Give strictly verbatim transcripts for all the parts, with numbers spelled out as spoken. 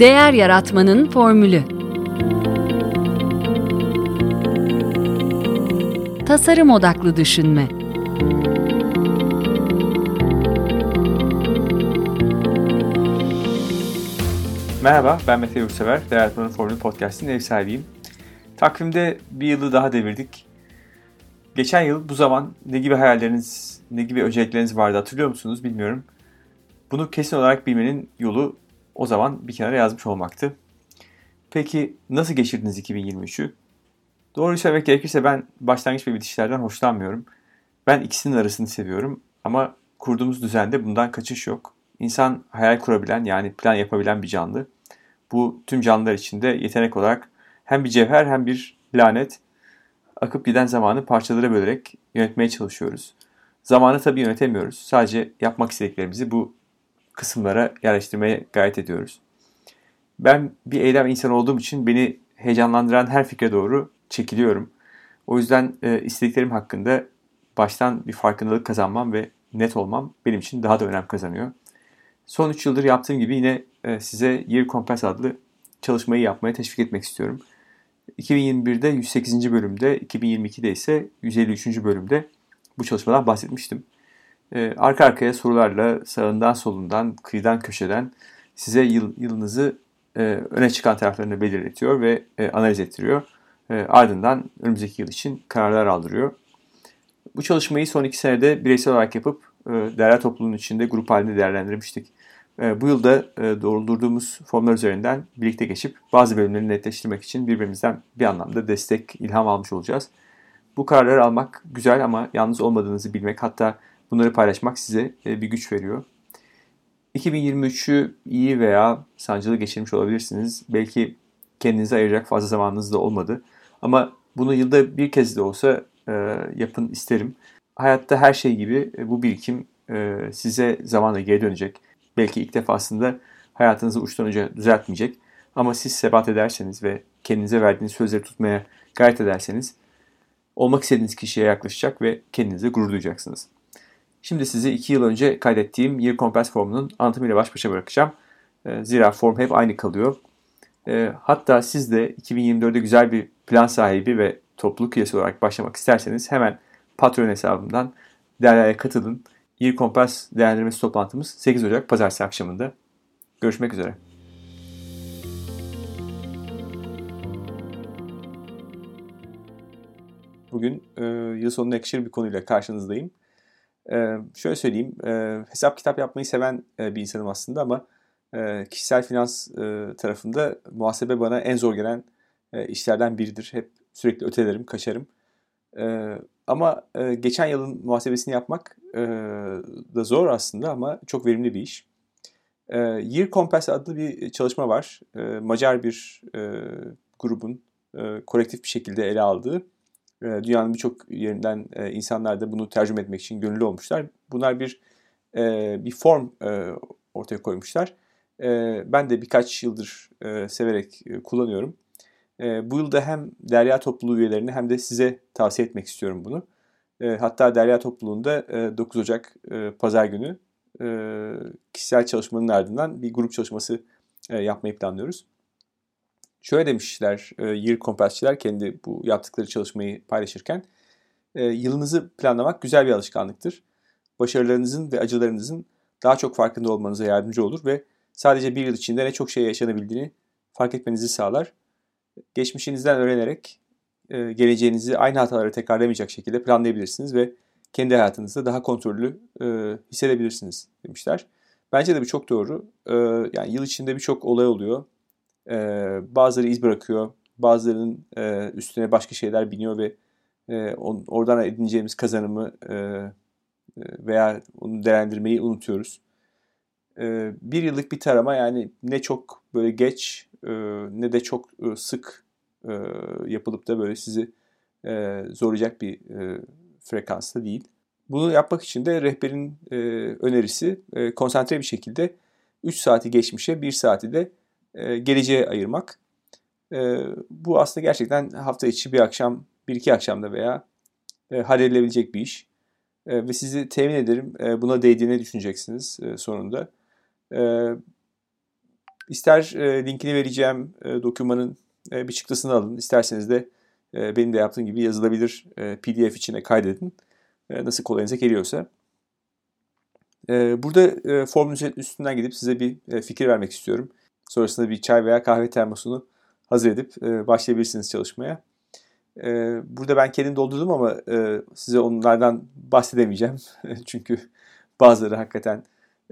Değer yaratmanın formülü. Tasarım odaklı düşünme. Merhaba, ben Mete Yüksever. Değer Yaratmanın Formülü Podcast'ın ev sahibiyim. Takvimde bir yılı daha devirdik. Geçen yıl bu zaman ne gibi hayalleriniz, ne gibi öncelikleriniz vardı hatırlıyor musunuz bilmiyorum. Bunu kesin olarak bilmenin yolu o zaman bir kenara yazmış olmaktı. Peki nasıl geçirdiniz iki bin yirmi üçü? Doğruyu söylemek gerekirse ben başlangıç ve bitişlerden hoşlanmıyorum. Ben ikisinin arasını seviyorum ama kurduğumuz düzende bundan kaçış yok. İnsan hayal kurabilen yani plan yapabilen bir canlı. Bu tüm canlılar içinde yetenek olarak hem bir cevher hem bir lanet. Akıp giden zamanı parçalara bölerek yönetmeye çalışıyoruz. Zamanı tabii yönetemiyoruz. Sadece yapmak istediklerimizi bu kısımlara yerleştirmeye gayret ediyoruz. Ben bir eylem insanı olduğum için beni heyecanlandıran her fikre doğru çekiliyorum. O yüzden e, istediklerim hakkında baştan bir farkındalık kazanmam ve net olmam benim için daha da önem kazanıyor. Son üç yıldır yaptığım gibi yine e, size YearCompass adlı çalışmayı yapmaya teşvik etmek istiyorum. iki bin yirmi birde yüz sekizinci bölümde, iki bin yirmi ikide ise yüz elli üçüncü bölümde bu çalışmadan bahsetmiştim. E, arka arkaya sorularla sağından solundan, kıyıdan köşeden size yıl, yılınızı e, öne çıkan taraflarını belirtiyor ve e, analiz ettiriyor. E, ardından önümüzdeki yıl için kararlar aldırıyor. Bu çalışmayı son iki senede bireysel olarak yapıp e, derya topluluğunun içinde grup halinde değerlendirmiştik. E, bu yılda e, doğruldurduğumuz formlar üzerinden birlikte geçip bazı bölümleri netleştirmek için birbirimizden bir anlamda destek, ilham almış olacağız. Bu kararları almak güzel ama yalnız olmadığınızı bilmek, hatta bunları paylaşmak size e, bir güç veriyor. iki bin yirmi üçü iyi veya sancılı geçirmiş olabilirsiniz. Belki kendinize ayıracak fazla zamanınız da olmadı. Ama bunu yılda bir kez de olsa e, yapın isterim. Hayatta her şey gibi e, bu birikim e, size zamanla geri dönecek. Belki ilk defasında hayatınızı uçtan uca düzeltmeyecek. Ama siz sebat ederseniz ve kendinize verdiğiniz sözleri tutmaya gayret ederseniz olmak istediğiniz kişiye yaklaşacak ve kendinize gurur duyacaksınız. Şimdi sizi iki yıl önce kaydettiğim YearCompass formunun anlatımıyla baş başa bırakacağım. E, zira form hep aynı kalıyor. E, hatta siz de iki bin yirmi dörtte güzel bir plan sahibi ve topluluk üyesi olarak başlamak isterseniz hemen Patreon hesabımdan Derya'ya katılın. YearCompass değerlendirmesi toplantımız sekiz Ocak Pazartesi akşamında. Görüşmek üzere. Bugün e, yıl sonuna yakışır bir konuyla karşınızdayım. Ee, şöyle söyleyeyim, e, hesap kitap yapmayı seven e, bir insanım aslında ama e, kişisel finans e, tarafında muhasebe bana en zor gelen e, işlerden biridir. Hep sürekli ötelerim, kaçarım. E, ama e, geçen yılın muhasebesini yapmak e, da zor aslında ama çok verimli bir iş. E, YearCompass adlı bir çalışma var. E, Macar bir e, grubun e, kolektif bir şekilde ele aldığı. Dünyanın birçok yerinden insanlar da bunu tercüme etmek için gönüllü olmuşlar. Bunlar bir bir form ortaya koymuşlar. Ben de birkaç yıldır severek kullanıyorum. Bu yılda hem Derya topluluğu üyelerine hem de size tavsiye etmek istiyorum bunu. Hatta Derya topluluğunda dokuz Ocak Pazar günü kişisel çalışmanın ardından bir grup çalışması yapmayı planlıyoruz. Şöyle demişler e, YearCompass'çılar kendi bu yaptıkları çalışmayı paylaşırken. E, yılınızı planlamak güzel bir alışkanlıktır. Başarılarınızın ve acılarınızın daha çok farkında olmanıza yardımcı olur ve sadece bir yıl içinde ne çok şey yaşanabildiğini fark etmenizi sağlar. Geçmişinizden öğrenerek e, geleceğinizi aynı hataları tekrarlamayacak şekilde planlayabilirsiniz ve kendi hayatınızda daha kontrollü e, hissedebilirsiniz demişler. Bence de bu çok doğru. E, yani yıl içinde birçok olay oluyor. Ee, bazıları iz bırakıyor, bazılarının e, üstüne başka şeyler biniyor ve e, on, oradan edineceğimiz kazanımı e, veya onu değerlendirmeyi unutuyoruz. E, bir yıllık bir tarama yani ne çok böyle geç e, ne de çok e, sık e, yapılıp da böyle sizi e, zorlayacak bir e, frekansta değil. Bunu yapmak için de rehberin e, önerisi e, konsantre bir şekilde üç saati geçmişe, bir saati de geleceğe ayırmak. Bu aslında gerçekten hafta içi bir akşam, bir iki akşamda veya halledilebilecek bir iş. Ve sizi temin ederim buna değdiğini düşüneceksiniz sonunda. İster e, linkini vereceğim e, dokümanın e, bir çıktısını alın. İsterseniz de e, benim de yaptığım gibi yazılabilir e, P D F içine kaydedin. E, nasıl kolayınıza geliyorsa. E, burada e, formun üstünden gidip size bir e, fikir vermek istiyorum. Sonrasında bir çay veya kahve termosunu hazır edip e, başlayabilirsiniz çalışmaya. E, burada ben kendim doldurdum ama e, size onlardan bahsedemeyeceğim. Çünkü bazıları hakikaten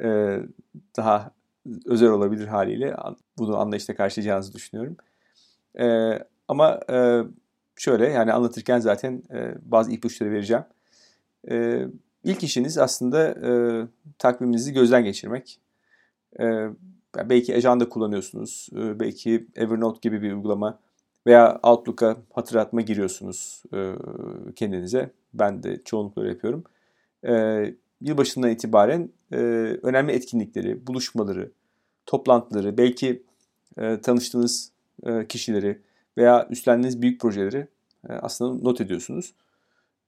e, daha özel olabilir haliyle. Bunu anlayışla karşılayacağınızı düşünüyorum. Ee, ama e, şöyle yani anlatırken zaten e, bazı ipuçları vereceğim. E, ilk işiniz aslında e, takviminizi gözden geçirmek. E, belki ajanda kullanıyorsunuz. E, belki Evernote gibi bir uygulama veya Outlook'a hatırlatma giriyorsunuz e, kendinize. Ben de çoğunlukla öyle yapıyorum. Evet. Yılbaşından itibaren e, önemli etkinlikleri, buluşmaları, toplantıları, belki e, tanıştığınız e, kişileri veya üstlendiğiniz büyük projeleri e, aslında not ediyorsunuz.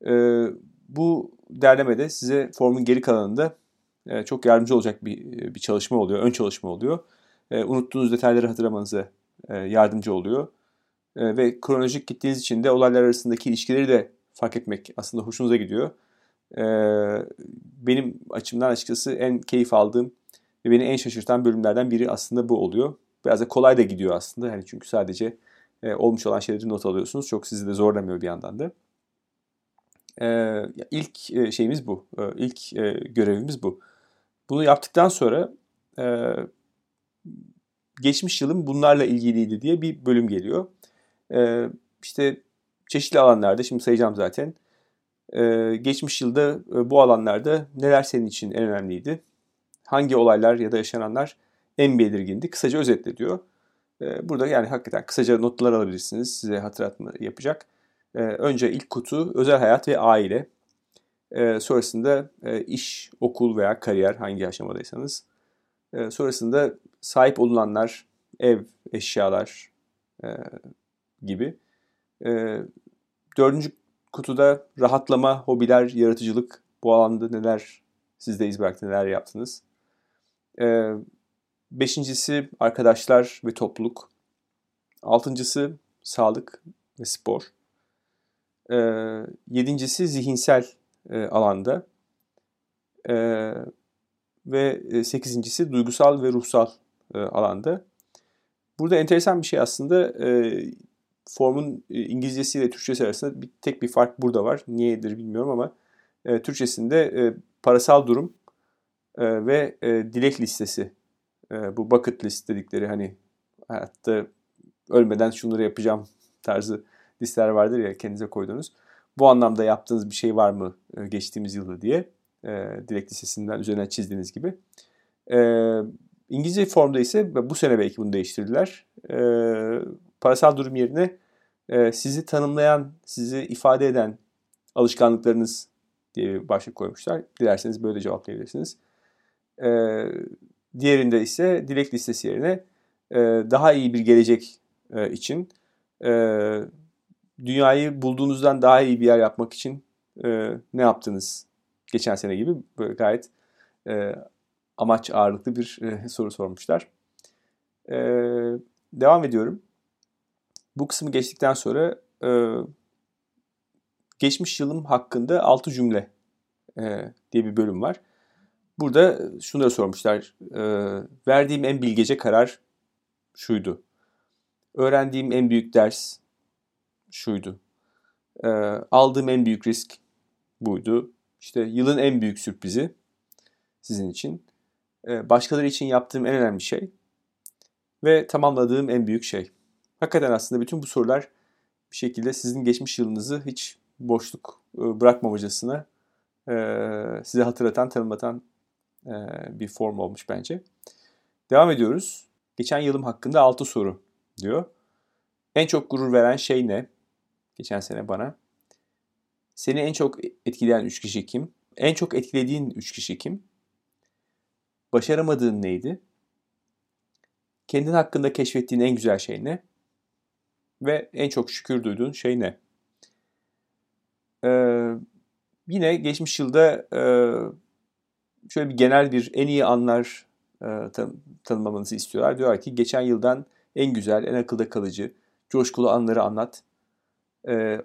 E, bu derlemede size formun geri kalanında e, çok yardımcı olacak bir bir çalışma oluyor, ön çalışma oluyor. E, unuttuğunuz detayları hatırlamanıza e, yardımcı oluyor. E, ve kronolojik gittiğiniz için de olaylar arasındaki ilişkileri de fark etmek aslında hoşunuza gidiyor. Benim açımdan açıkçası en keyif aldığım ve beni en şaşırtan bölümlerden biri aslında bu oluyor. Biraz da kolay da gidiyor aslında. Yani çünkü sadece olmuş olan şeyleri not alıyorsunuz. Çok sizi de zorlamıyor bir yandan da. İlk şeyimiz bu. İlk görevimiz bu. Bunu yaptıktan sonra geçmiş yılım bunlarla ilgiliydi diye bir bölüm geliyor. İşte çeşitli alanlarda, şimdi sayacağım zaten. Ee, geçmiş yılda e, bu alanlarda neler senin için en önemliydi? Hangi olaylar ya da yaşananlar en belirgindi? Kısaca özetle diyor. Ee, burada yani hakikaten kısaca notlar alabilirsiniz. Size hatırlatma yapacak. Ee, önce ilk kutu özel hayat ve aile. Ee, sonrasında e, iş, okul veya kariyer hangi aşamadaysanız. Ee, sonrasında sahip olunanlar, ev, eşyalar e, gibi. Ee, dördüncü kutuda rahatlama, hobiler, yaratıcılık, bu alanda neler sizde iz bıraktı, neler yaptınız. Ee, beşincisi arkadaşlar ve topluluk. Altıncısı sağlık ve spor. Ee, yedincisi zihinsel e, alanda. Ee, ve sekizincisi duygusal ve ruhsal e, alanda. Burada enteresan bir şey aslında. E, Formun İngilizcesiyle Türkçesi arasında bir, tek bir fark burada var. Niyedir bilmiyorum ama e, Türkçesinde e, parasal durum e, ve e, dilek listesi. E, bu bucket list dedikleri hani hayatta ölmeden şunları yapacağım tarzı listeler vardır ya kendinize koyduğunuz. Bu anlamda yaptığınız bir şey var mı e, geçtiğimiz yılda diye e, dilek listesinden üzerine çizdiğiniz gibi. E, İngilizce formda ise bu sene belki bunu değiştirdiler. E, Parasal durum yerine e, sizi tanımlayan, sizi ifade eden alışkanlıklarınız diye bir başlık koymuşlar. Dilerseniz böyle cevaplayabilirsiniz. E, diğerinde ise dilek listesi yerine e, daha iyi bir gelecek e, için, e, dünyayı bulduğunuzdan daha iyi bir yer yapmak için e, ne yaptınız geçen sene gibi böyle gayet e, amaç ağırlıklı bir e, soru sormuşlar. E, devam ediyorum. Bu kısmı geçtikten sonra e, geçmiş yılım hakkında altı cümle e, diye bir bölüm var. Burada şunları sormuşlar. E, verdiğim en bilgece karar şuydu. Öğrendiğim en büyük ders şuydu. E, aldığım en büyük risk buydu. İşte yılın en büyük sürprizi sizin için. E, başkaları için yaptığım en önemli şey ve tamamladığım en büyük şey. Hakikaten aslında bütün bu sorular bir şekilde sizin geçmiş yılınızı hiç boşluk bırakmamacasına size hatırlatan, tanımlatan bir form olmuş bence. Devam ediyoruz. Geçen yılım hakkında altı soru diyor. En çok gurur veren şey ne? Geçen sene bana. Seni en çok etkileyen üç kişi kim? En çok etkilediğin üç kişi kim? Başaramadığın neydi? Kendin hakkında keşfettiğin en güzel şey ne? Ve en çok şükür duyduğun şey ne? Ee, yine geçmiş yılda e, şöyle bir genel bir en iyi anlar tanımlamanızı istiyorlar. Diyorlar ki geçen yıldan en güzel, en akılda kalıcı, coşkulu anları anlat.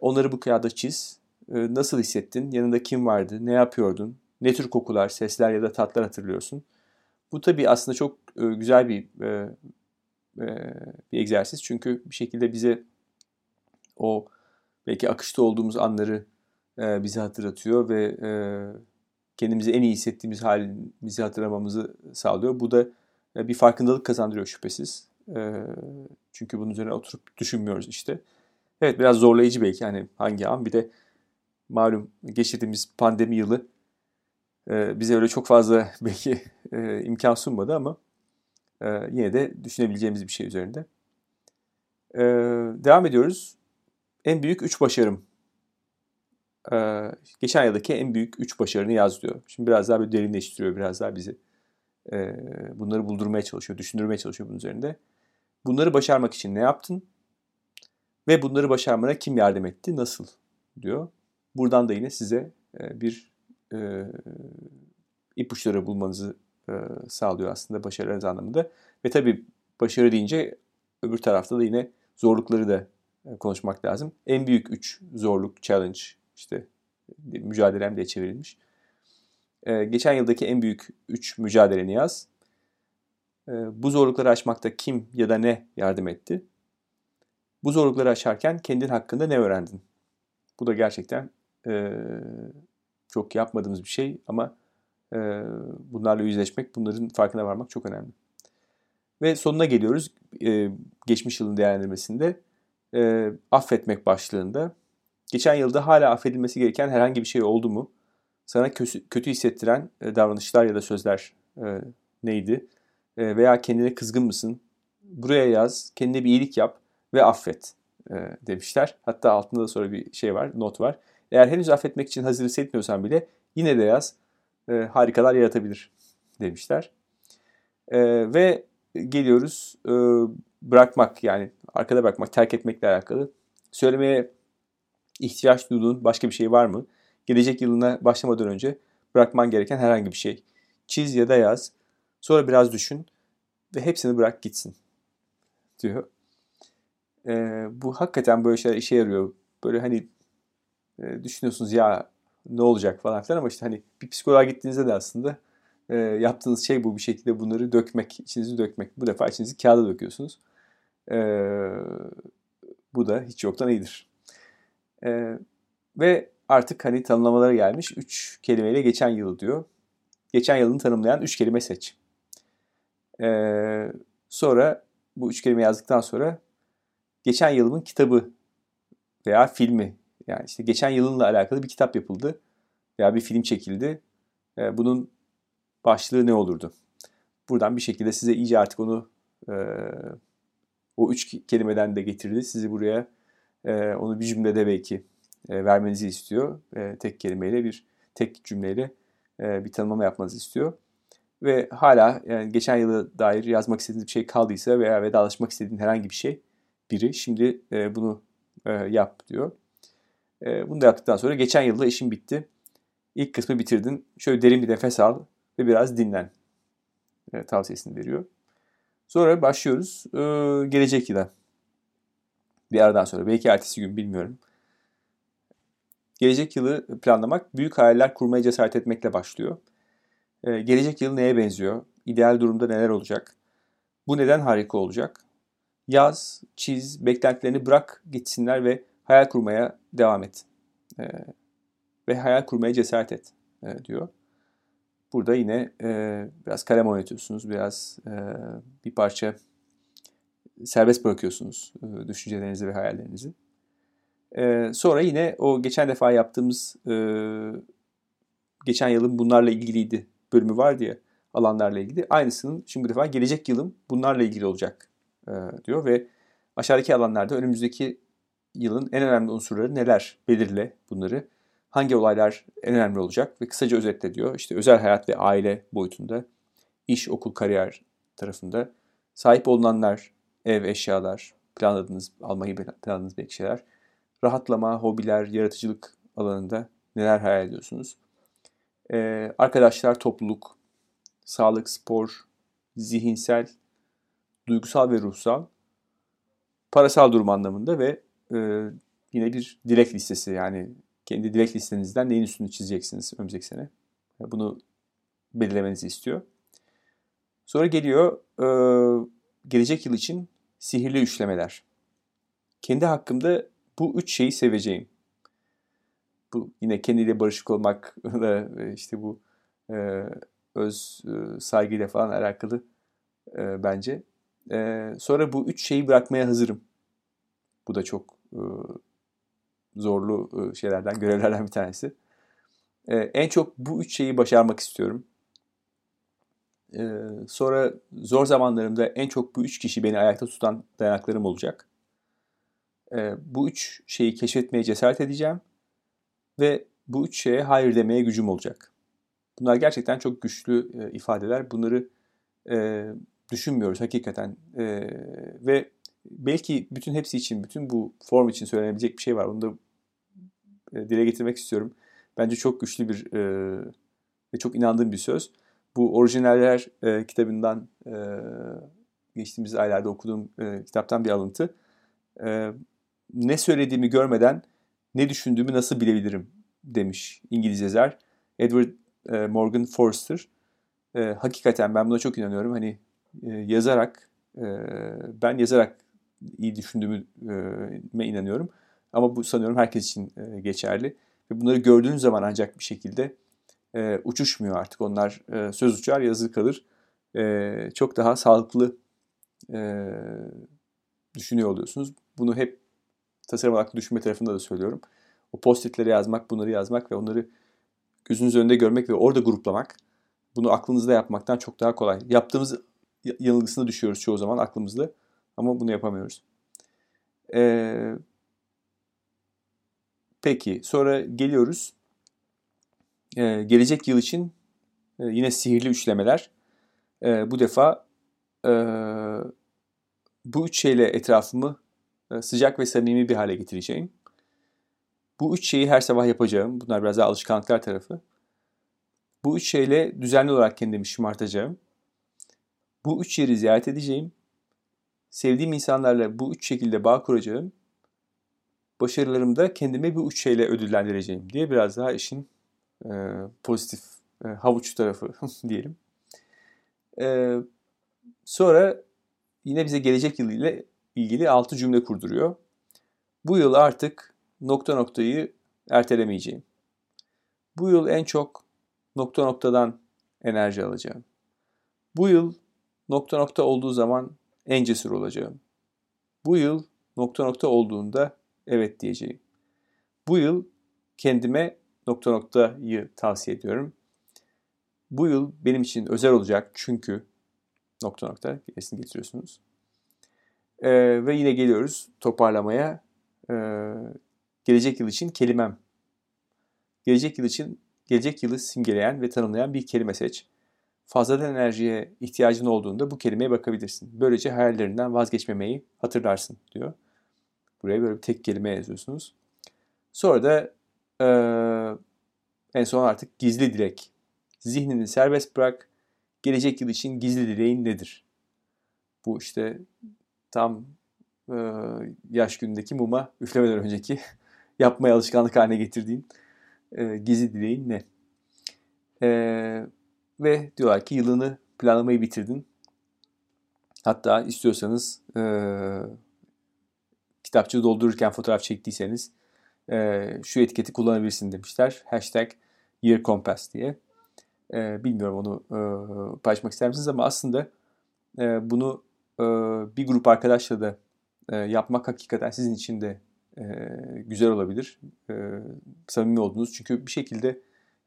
Onları bu kağıda çiz. Nasıl hissettin? Yanında kim vardı? Ne yapıyordun? Ne tür kokular, sesler ya da tatlar hatırlıyorsun? Bu tabii aslında çok güzel bir bir egzersiz. Çünkü bir şekilde bize o belki akışta olduğumuz anları bize hatırlatıyor ve kendimizi en iyi hissettiğimiz halimizi hatırlamamızı sağlıyor. Bu da bir farkındalık kazandırıyor şüphesiz. Çünkü bunun üzerine oturup düşünmüyoruz işte. Evet, biraz zorlayıcı belki hani hangi an. Bir de malum geçirdiğimiz pandemi yılı bize öyle çok fazla belki imkan sunmadı ama yine de düşünebileceğimiz bir şey üzerinde. Devam ediyoruz. En büyük üç başarım. Ee, geçen yıldaki en büyük üç başarını yaz diyor. Şimdi biraz daha böyle derinleştiriyor. Biraz daha bizi e, bunları buldurmaya çalışıyor. Düşündürmeye çalışıyor bunun üzerinde. Bunları başarmak için ne yaptın? Ve bunları başarmana kim yardım etti? Nasıl? Diyor. Buradan da yine size e, bir e, ipuçları bulmanızı e, sağlıyor aslında başarılarınız anlamında. Ve tabii başarı deyince öbür tarafta da yine zorlukları da e, konuşmak lazım. En büyük üç zorluk, challenge, İşte mücadelem diye çevrilmiş. Ee, geçen yıldaki en büyük üç mücadeleni yaz. Ee, bu zorlukları aşmakta kim ya da ne yardım etti? Bu zorlukları aşarken kendin hakkında ne öğrendin? Bu da gerçekten e, çok yapmadığımız bir şey ama e, bunlarla yüzleşmek, bunların farkına varmak çok önemli. Ve sonuna geliyoruz. E, geçmiş yılın değerlendirmesinde e, affetmek başlığında. Geçen yılda hala affedilmesi gereken herhangi bir şey oldu mu? Sana kötü hissettiren davranışlar ya da sözler neydi? Veya kendine kızgın mısın? Buraya yaz, kendine bir iyilik yap ve affet demişler. Hatta altında da sonra bir şey var, not var. Eğer henüz affetmek için hazır hissetmiyorsan bile yine de yaz, harikalar yaratabilir demişler. Ve geliyoruz bırakmak, yani arkada bırakmak, terk etmekle alakalı. Söylemeye İhtiyaç duyduğun başka bir şey var mı? Gelecek yılına başlamadan önce bırakman gereken herhangi bir şey. Çiz ya da yaz. Sonra biraz düşün ve hepsini bırak gitsin diyor. Ee, bu hakikaten böyle şeyler işe yarıyor. Böyle hani e, düşünüyorsunuz ya ne olacak falan filan ama işte hani bir psikoloğa gittiğinizde de aslında e, yaptığınız şey bu, bir şekilde bunları dökmek, içinizi dökmek. Bu defa içinizi kağıda döküyorsunuz. E, bu da hiç yoktan iyidir. Ee, ve artık hani tanımlamalara gelmiş. Üç kelimeyle geçen yılı diyor. Geçen yılını tanımlayan üç kelime seç. Ee, sonra bu üç kelime yazdıktan sonra geçen yılın kitabı veya filmi, yani işte geçen yılınla alakalı bir kitap yapıldı veya bir film çekildi. Ee, bunun başlığı ne olurdu? Buradan bir şekilde size iyice artık onu e, o üç kelimeden de getirdi. Sizi buraya Ee, onu bir cümlede belki e, vermenizi istiyor. E, tek kelimeyle bir tek cümleyle e, bir tanımlama yapmanızı istiyor. Ve hala yani geçen yıla dair yazmak istediğiniz bir şey kaldıysa veya vedalaşmak istediğiniz herhangi bir şey biri şimdi e, bunu e, yap diyor. E, bunu da yaptıktan sonra geçen yılda işim bitti. İlk kısmı bitirdin. Şöyle derin bir nefes al ve biraz dinlen e, tavsiyesini veriyor. Sonra başlıyoruz e, gelecek yıla. Bir aradan sonra. Belki ertesi gün, bilmiyorum. Gelecek yılı planlamak büyük hayaller kurmaya cesaret etmekle başlıyor. Ee, gelecek yıl neye benziyor? İdeal durumda neler olacak? Bu neden harika olacak? Yaz, çiz, beklentilerini bırak gitsinler ve hayal kurmaya devam et. Ee, ve hayal kurmaya cesaret et e, diyor. Burada yine e, biraz kalem oynatıyorsunuz. Biraz e, bir parça serbest bırakıyorsunuz düşüncelerinizi ve hayallerinizi. Ee, sonra yine o geçen defa yaptığımız e, geçen yılın bunlarla ilgiliydi bölümü vardı ya, alanlarla ilgili. Aynısının şimdi bu defa gelecek yılım bunlarla ilgili olacak e, diyor ve aşağıdaki alanlarda önümüzdeki yılın en önemli unsurları neler, belirle bunları. Hangi olaylar en önemli olacak ve kısaca özetle diyor. İşte özel hayat ve aile boyutunda, iş, okul, kariyer tarafında, sahip olunanlar, ev, eşyalar, planladığınız, almayı planladığınız belki şeyler, rahatlama, hobiler, yaratıcılık alanında neler hayal ediyorsunuz? Ee, arkadaşlar, topluluk, sağlık, spor, zihinsel, duygusal ve ruhsal, parasal durum anlamında ve e, yine bir dilek listesi, yani kendi dilek listenizden neyin üstünü çizeceksiniz önümüzdeki sene. Bunu belirlemenizi istiyor. Sonra geliyor e, gelecek yıl için sihirli üçlemeler. Kendi hakkımda bu üç şeyi seveceğim. Bu yine kendiyle barışık olmak ve işte bu e, öz e, saygıyla falan alakalı e, bence. E, sonra bu üç şeyi bırakmaya hazırım. Bu da çok e, zorlu e, şeylerden, görevlerden bir tanesi. E, en çok bu üç şeyi başarmak istiyorum. E, sonra zor zamanlarımda en çok bu üç kişi beni ayakta tutan dayanaklarım olacak. E, bu üç şeyi keşfetmeye cesaret edeceğim. Ve bu üç şeye hayır demeye gücüm olacak. Bunlar gerçekten çok güçlü e, ifadeler. Bunları e, düşünmüyoruz hakikaten. E, ve belki bütün hepsi için, bütün bu form için söylenebilecek bir şey var. Onu da e, dile getirmek istiyorum. Bence çok güçlü bir e, ve çok inandığım bir söz. Bu Orijinaller e, kitabından, e, geçtiğimiz aylarda okuduğum e, kitaptan bir alıntı. E, ne söylediğimi görmeden ne düşündüğümü nasıl bilebilirim demiş İngiliz yazar Edward e, Morgan Forster. E, hakikaten ben buna çok inanıyorum. Hani e, yazarak, e, ben yazarak iyi düşündüğüme inanıyorum. Ama bu sanıyorum herkes için e, geçerli. Ve bunları gördüğünüz zaman ancak bir şekilde e, uçuşmuyor artık. Onlar e, söz uçar, yazı kalır. E, çok daha sağlıklı e, düşünüyor oluyorsunuz. Bunu hep tasarım olarak düşünme tarafında da söylüyorum. O post-it'leri yazmak, bunları yazmak ve onları gözünüz önünde görmek ve orada gruplamak, bunu aklınızda yapmaktan çok daha kolay. Yaptığımız yanılgısına düşüyoruz çoğu zaman aklımızda ama bunu yapamıyoruz. Ee, peki, sonra geliyoruz. Ee, gelecek yıl için e, yine sihirli üçlemeler. E, bu defa e, bu üç şeyle etrafımı sıcak ve samimi bir hale getireceğim. Bu üç şeyi her sabah yapacağım. Bunlar biraz daha alışkanlıklar tarafı. Bu üç şeyle düzenli olarak kendimi şımartacağım. Bu üç yeri ziyaret edeceğim. Sevdiğim insanlarla bu üç şekilde bağ kuracağım. Başarılarımda kendimi bu üç şeyle ödüllendireceğim diye biraz daha işin e, pozitif e, havuç tarafı diyelim. E, sonra yine bize gelecek yıl ile ilgili altı cümle kurduruyor. Bu yıl artık nokta noktayı ertelemeyeceğim. Bu yıl en çok nokta noktadan enerji alacağım. Bu yıl nokta nokta olduğu zaman en cesur olacağım. Bu yıl nokta nokta olduğunda evet diyeceğim. Bu yıl kendime nokta noktayı tavsiye ediyorum. Bu yıl benim için özel olacak çünkü nokta nokta kesin getiriyorsunuz. Ee, ve yine geliyoruz toparlamaya. Ee, gelecek yıl için kelimem. Gelecek yıl için gelecek yılı simgeleyen ve tanımlayan bir kelime seç. Fazladan enerjiye ihtiyacın olduğunda bu kelimeye bakabilirsin. Böylece hayallerinden vazgeçmemeyi hatırlarsın diyor. Buraya böyle bir tek kelime yazıyorsunuz. Sonra da e, en son artık gizli dilek. Zihnini serbest bırak. Gelecek yıl için gizli dileğin nedir? Bu işte tam e, yaş günündeki muma üflemeden önceki yapmaya alışkanlık haline getirdiğin e, gizli dileğin ne? E, ve diyorlar ki yılını planlamayı bitirdin. Hatta istiyorsanız e, kitapçığı doldururken fotoğraf çektiyseniz e, şu etiketi kullanabilirsin demişler. Hashtag YearCompass diye. E, bilmiyorum onu e, paylaşmak ister misiniz ama aslında e, bunu bir grup arkadaşla da yapmak hakikaten sizin için de güzel olabilir. Samimi olduğunuz. Çünkü bir şekilde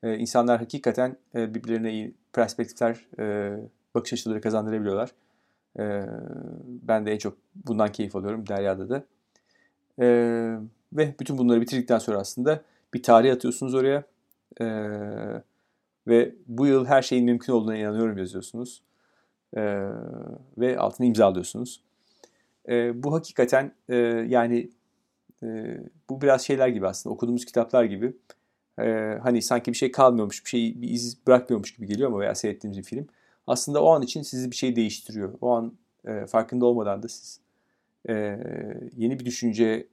insanlar hakikaten birbirlerine iyi perspektifler, bakış açıları kazandırabiliyorlar. Ben de en çok bundan keyif alıyorum. Derya'da da. Ve bütün bunları bitirdikten sonra aslında bir tarih atıyorsunuz oraya. Ve bu yıl her şeyin mümkün olduğuna inanıyorum yazıyorsunuz. Ee, ve altını imzalıyorsunuz. Ee, bu hakikaten e, yani e, bu biraz şeyler gibi aslında okuduğumuz kitaplar gibi e, hani sanki bir şey kalmıyormuş, bir şey bir iz bırakmıyormuş gibi geliyor ama veya seyrettiğimiz bir film. aslında o an için sizi bir şey değiştiriyor. O an e, farkında olmadan da siz e, yeni bir düşünce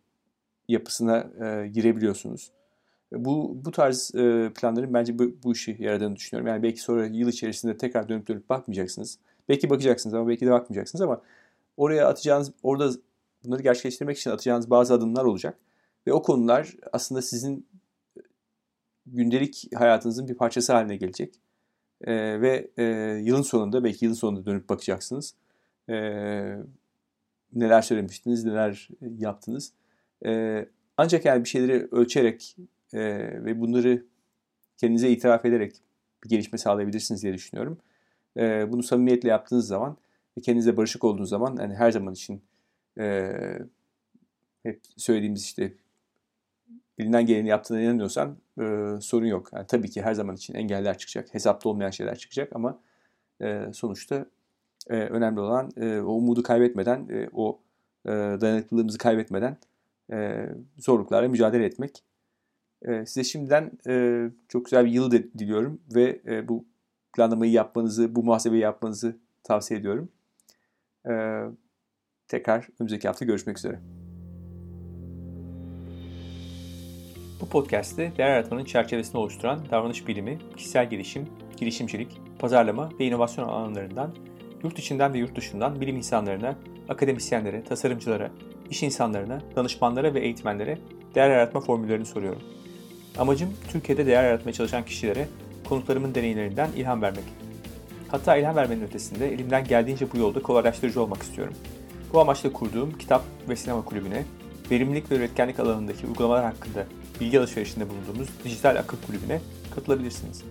yapısına e, girebiliyorsunuz. Bu bu tarz e, planların bence bu, bu işi yaradığını düşünüyorum. Yani belki sonra yıl içerisinde tekrar dönüp dönüp bakmayacaksınız. Belki bakacaksınız ama belki de bakmayacaksınız ama oraya atacağınız, orada bunları gerçekleştirmek için atacağınız bazı adımlar olacak. Ve o konular aslında sizin gündelik hayatınızın bir parçası haline gelecek. E, ve e, yılın sonunda, belki yılın sonunda dönüp bakacaksınız. E, neler söylemiştiniz, neler yaptınız. E, ancak yani bir şeyleri ölçerek e, ve bunları kendinize itiraf ederek bir gelişme sağlayabilirsiniz diye düşünüyorum. E, bunu samimiyetle yaptığınız zaman ve kendinize barışık olduğunuz zaman, yani her zaman için e, hep söylediğimiz işte elinden geleni yaptığına inanıyorsan e, sorun yok. Yani tabii ki her zaman için engeller çıkacak, hesapta olmayan şeyler çıkacak ama e, sonuçta e, önemli olan e, o umudu kaybetmeden, e, o e, dayanıklılığımızı kaybetmeden e, zorluklarla mücadele etmek. E, size şimdiden e, çok güzel bir yıl diliyorum ve e, bu planlamayı yapmanızı, bu muhasebeyi yapmanızı tavsiye ediyorum. E, tekrar önümüzdeki hafta görüşmek üzere. Bu podcast'te değer yaratmanın çerçevesini oluşturan davranış bilimi, kişisel gelişim, girişimcilik, pazarlama ve inovasyon alanlarından, yurt içinden ve yurt dışından bilim insanlarına, akademisyenlere, tasarımcılara, iş insanlarına, danışmanlara ve eğitmenlere değer yaratma formüllerini soruyorum. Amacım Türkiye'de değer yaratmaya çalışan kişilere konuklarımın deneyimlerinden ilham vermek. Hatta ilham vermenin ötesinde elimden geldiğince bu yolda kolaylaştırıcı olmak istiyorum. Bu amaçla kurduğum kitap ve sinema kulübüne, verimlilik ve üretkenlik alanındaki uygulamalar hakkında bilgi alışverişinde bulunduğumuz Dijital Akıl Kulübü'ne katılabilirsiniz.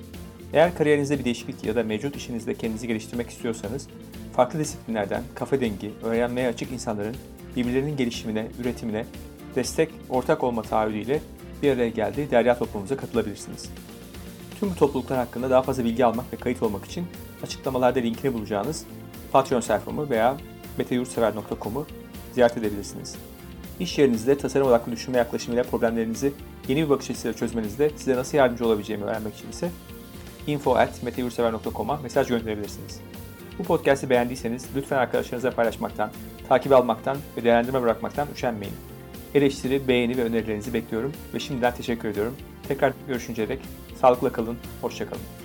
Eğer kariyerinizde bir değişiklik ya da mevcut işinizde kendinizi geliştirmek istiyorsanız, farklı disiplinlerden kafa dengi, öğrenmeye açık insanların birbirlerinin gelişimine, üretimine destek, ortak olma taahhüdüyle bir araya geldiği Derya topluluğumuza katılabilirsiniz. Tüm bu topluluklar hakkında daha fazla bilgi almak ve kayıt olmak için açıklamalarda linkini bulacağınız Patreon sayfamı veya mete yüksever nokta com'u ziyaret edebilirsiniz. İş yerinizde tasarım odaklı düşünme yaklaşımıyla problemlerinizi yeni bir bakış açısıyla çözmenizde size nasıl yardımcı olabileceğimi öğrenmek için ise info at mete yüksever nokta com'a mesaj gönderebilirsiniz. Bu podcast'i beğendiyseniz lütfen arkadaşlarınıza paylaşmaktan, takibe almaktan ve değerlendirme bırakmaktan üşenmeyin. Eleştiri, beğeni ve önerilerinizi bekliyorum ve şimdiden teşekkür ediyorum. Tekrar görüşünceye dek sağlıkla kalın, hoşça kalın.